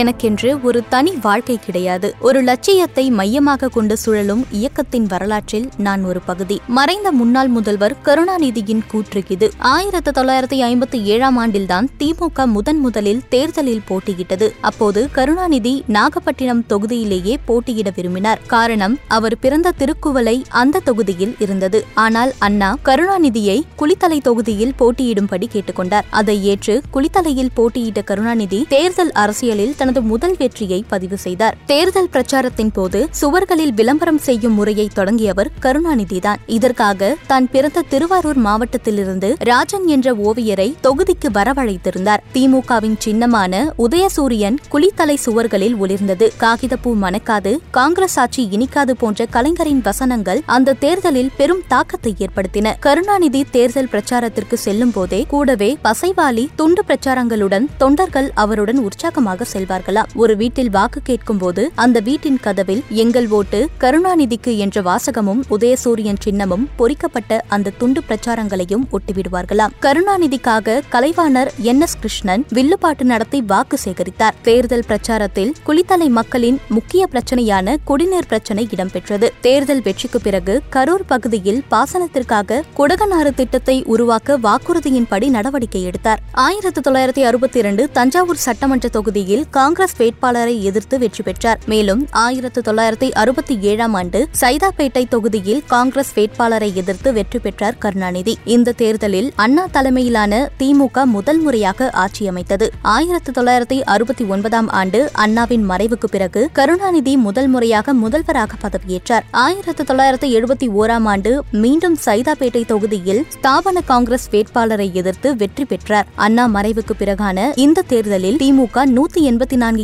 எனக்கென்று ஒரு தனி வாழ்க்கை கிடையாது. ஒரு லட்சியத்தை மையமாக கொண்டு சுழலும் இயக்கத்தின் வரலாற்றில் நான் ஒரு பகுதி. மறைந்த முன்னாள் முதல்வர் கருணாநிதியின் கூற்று இது. 1957ஆம் ஆண்டில்தான் திமுக முதலில் தேர்தலில் போட்டியிட்டது. அப்போது கருணாநிதி நாகப்பட்டினம் தொகுதியிலேயே போட்டியிட விரும்பினார். காரணம், அவர் பிறந்த திருக்குவளை அந்த தொகுதியில் இருந்தது. ஆனால் அண்ணா கருணாநிதியை குளித்தலை தொகுதியில் போட்டியிடும்படி கேட்டுக்கொண்டார். அதை ஏற்று குளித்தலையில் போட்டியிட்ட கருணாநிதி தேர்தல் அரசியலில் தனது முதல் வெற்றியை பதிவு செய்தார். தேர்தல் பிரச்சாரத்தின் போது சுவர்களில் விளம்பரம் செய்யும் முறையை தொடங்கியவர் கருணாநிதிதான். இதற்காக தான் பிறந்த திருவாரூர் மாவட்டத்திலிருந்து ராஜன் என்ற ஓவியரை தொகுதிக்கு வரவழைத்திருந்தார். திமுகவின் சின்னமான உதயசூரியன் குளித்தலை சுவர்களில் ஒளிர்ந்தது. காகிதப்பூ மணக்காது, காங்கிரஸ் ஆட்சி இனிக்காது போன்ற கலைஞரின் வசனங்கள் அந்த தேர்தலில் பெரும் தாக்கத்தை ஏற்படுத்தின. கருணாநிதி தேர்தல் பிரச்சாரத்திற்கு செல்லும் போதே கூடவே பசைவாலி துண்டு பிரச்சாரங்களுடன் தொண்டர்கள் அவருடன் உற்சாகமாக செல்வார்களா. ஒரு வீட்டில் வாக்கு கேட்கும் போது அந்த வீட்டின் கதவில் எங்கள் ஓட்டு கருணாநிதிக்கு என்ற வாசகமும் உதயசூரியன் சின்னமும் பொறிக்கப்பட்ட அந்த துண்டு பிரச்சாரங்களையும் ஒட்டிவிடுவார்களாம். கருணாநிதிக்காக கலைவாணர் என் எஸ் கிருஷ்ணன் வில்லுப்பாட்டு நடத்தி வாக்கு சேகரித்தார். தேர்தல் பிரச்சாரத்தில் குளித்தலை மக்களின் முக்கிய பிரச்சனையான குடிநீர் பிரச்சனை இடம்பெற்றது. தேர்தல் வெற்றிக்கு பிறகு கரூர் பகுதியில் பாசனத்திற்காக கொடக நாறு திட்டத்தை உருவாக்க வாக்குறுதியின்படி நடவடிக்கை எடுத்தார். 1962 தஞ்சாவூர் சட்டமன்ற தொகுதியில் காங்கிரஸ் வேட்பாளரை எதிர்த்து வெற்றி பெற்றார். மேலும் 1967ஆம் ஆண்டு சைதாப்பேட்டை தொகுதியில் காங்கிரஸ் வேட்பாளரை எதிர்த்து வெற்றி பெற்றார் கருணாநிதி. இந்த தேர்தலில் அண்ணா தலைமையிலான திமுக முதல் முறையாக ஆட்சி அமைத்தது. 1969ஆம் ஆண்டு அண்ணாவின் மறைவுக்கு பிறகு கருணாநிதி முதல் முறையாக முதல்வராக பதவியேற்றார். 1971ஆம் ஆண்டு மீண்டும் சைதாப்பேட்டை தொகுதியில் ஸ்தாபன காங்கிரஸ் வேட்பாளரை எதிர்த்து வெற்றி பெற்றார். அண்ணா மறைவுக்கு பிறகான இந்த தேர்தலில் திமுக 184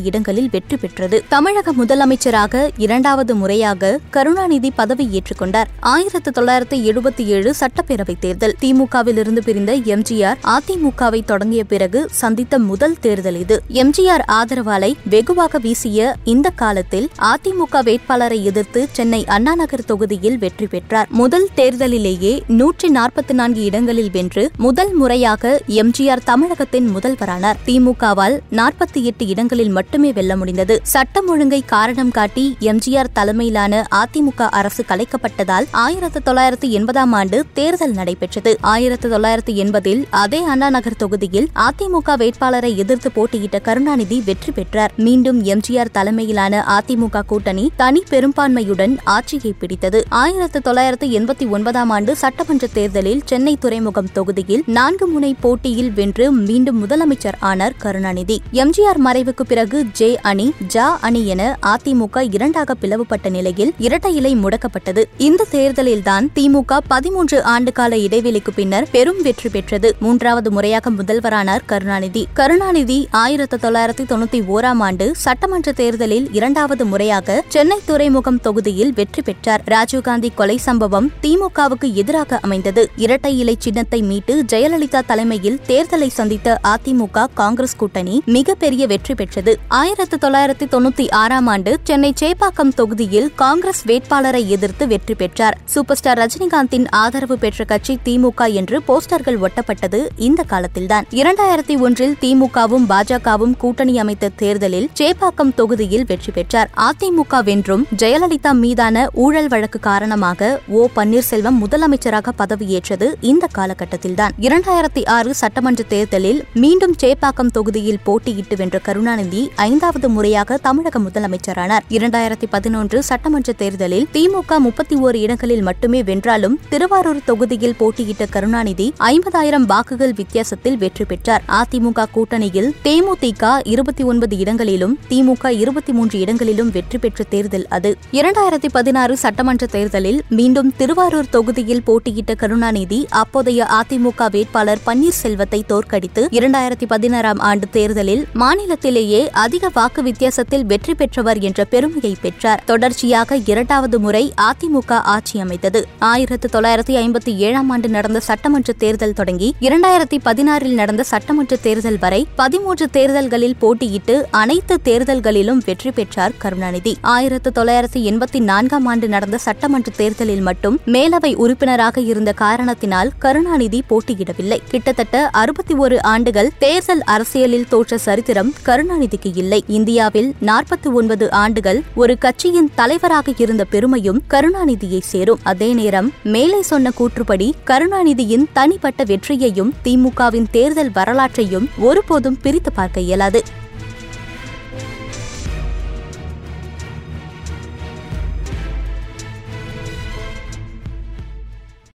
இடங்களில் வெற்றி பெற்றது. தமிழக முதலமைச்சராக இரண்டாவது முறையாக கருணாநிதி பதவி ஏற்றுக்கொண்டார். 1977 சட்டப்பேரவை தேர்தல். திமுகவிலிருந்து பிரிந்த எம்ஜிஆர் அதிமுகவை தொடங்கிய பிறகு சந்தித்த முதல் தேர்தல் இது. எம்ஜிஆர் ஆதரவாலை வெகுவாக வீசிய இந்த காலத்தில் அதிமுக வேட்பாளரை எதிர்த்து சென்னை அண்ணா நகர் தொகுதியில் வெற்றி பெற்றார். முதல் தேர்தலிலேயே 144 இடங்களில் வென்று முதல் முறையாக எம்ஜிஆர் தமிழகத்தின் முதல்வரானார். திமுகவால் 48 இடங்களில் மட்டுமே வெல்ல முடிந்தது. சட்டம் ஒழுங்கை காரணம் காட்டி எம்ஜிஆர் தலைமையிலான அதிமுக அரசு கலைக்கப்பட்டதால் 1980ஆம் ஆண்டு தேர்தல் நடைபெற்றது. 1980இல் அதே அண்ணா நகர் தொகுதியில் அதிமுக வேட்பாளரை எதிர்த்து போட்டியிட்ட கருணாநிதி வெற்றி பெற்றார். மீண்டும் எம்ஜிஆர் தலைமையிலான அதிமுக கூட்டணி தனி பெரும்பான்மையுடன் ஆட்சியை பிடித்தது. 1989ஆம் ஆண்டு சட்டமன்ற தேர்தலில் சென்னை துறைமுகம் தொகுதியில் 4 முனை போட்டியில் வென்று மீண்டும் முதலமைச்சர் ஆனார் கருணாநிதி. எம்ஜிஆர் மறைவுக்கு பிறகு ஜே அணி, ஜா அணி என அதிமுக இரண்டாக பிளவுபட்ட நிலையில் இரட்டை இலை முடக்கப்பட்டது. இந்த தேர்தலில்தான் திமுக 13 ஆண்டுகால இடைவெளிக்கு பின்னர் பெரும் வெற்றி பெற்றது. 3வது முறையாக முதல்வரானார் கருணாநிதி. கருணாநிதி 1991ஆம் ஆண்டு சட்டமன்ற தேர்தலில் இரண்டாவது முறையாக சென்னை துறைமுகம் தொகுதியில் வெற்றி பெற்றார். ராஜீவ்காந்தி கொலை சம்பவம் திமுகவுக்கு எதிராக அமைந்தது. இரட்டை இலை சின்னத்தை மீட்டு ஜெயலலிதா தலைமையில் தேர்தலை சந்தித்த அதிமுக காங்கிரஸ் கூட்டணி மிகப்பெரிய வெற்றி பெற்றது. 1996ஆம் ஆண்டு சென்னை சேப்பாக்கம் தொகுதியில் காங்கிரஸ் வேட்பாளரை எதிர்த்து வெற்றி பெற்றார். சூப்பர் ஸ்டார் ரஜினிகாந்தின் ஆதரவு பெற்ற கட்சி திமுக என்று போஸ்டர்கள் ஒட்டப்பட்டது இந்த காலத்தில்தான். 2001இல் திமுகவும் பாஜகவும் கூட்டணி அமைத்த தேர்தலில் சேப்பாக்கம் தொகுதியில் வெற்றி பெற்றார். அதிமுக வென்றும் ஜெயலலிதா மீதான ஊழல் வழக்கு காரணமாக ஓ பன்னீர்செல்வம் முதலமைச்சராக பதவியேற்றது இந்த காலகட்டத்தில்தான். 2006 சட்டமன்ற தேர்தலில் மீண்டும் சேப்பாக்கம் தொகுதியில் போட்டியிட்டு வென்ற கருணாநிதி 5வது முறையாக தமிழக முதலமைச்சரானார். 2011 சட்டமன்ற தேர்தலில் திமுக 31 இடங்களில் மட்டுமே வென்றாலும் திருவாரூர் தொகுதியில் போட்டியிட்ட கருணாநிதி 50,000 வாக்குகள் வித்தியாசத்தில் வெற்றி பெற்றார். அதிமுக கூட்டணியில் தேமுதிக 29 இடங்களிலும் திமுக 23 இடங்களிலும் வெற்றி பெற்ற தேர்தல் அது. 2016 சட்டமன்ற தேர்தலில் மீண்டும் திருவாரூர் தொகுதியில் போட்டியிட்ட கருணாநிதி அப்போதைய அதிமுக வேட்பாளர் பன்னீர்செல்வத்தை தோற்கடித்து 2016ஆம் ஆண்டு தேர்தலில் மாநிலத்தில் தேர்தலிலேயே அதிக வாக்கு வித்தியாசத்தில் வெற்றி பெற்றவர் என்ற பெருமையை பெற்றார். தொடர்ச்சியாக இரண்டாவது முறை அதிமுக ஆட்சி அமைத்தது. 1957ஆம் ஆண்டு நடந்த சட்டமன்ற தேர்தல் தொடங்கி 2016இல் நடந்த சட்டமன்ற தேர்தல் வரை 13 தேர்தல்களில் போட்டியிட்டு அனைத்து தேர்தல்களிலும் வெற்றி பெற்றார் கருணாநிதி. 1984ஆம் ஆண்டு நடந்த சட்டமன்ற தேர்தலில் மட்டும் மேலவை உறுப்பினராக இருந்த காரணத்தினால் கருணாநிதி போட்டியிடவில்லை. கிட்டத்தட்ட 61 ஆண்டுகள் தேர்தல் அரசியலில் தோற்ற சரித்திரம் கருணாநிதிக்கு இல்லை. இந்தியாவில் 49 ஆண்டுகள் ஒரு கட்சியின் தலைவராக இருந்த பெருமையும் கருணாநிதியை சேரும். அதே நேரம் மேலே சொன்ன கூற்றுப்படி கருணாநிதியின் தனிப்பட்ட வெற்றியையும் திமுகவின் தேர்தல் வரலாற்றையும் ஒருபோதும் பிரித்து பார்க்க இயலாது.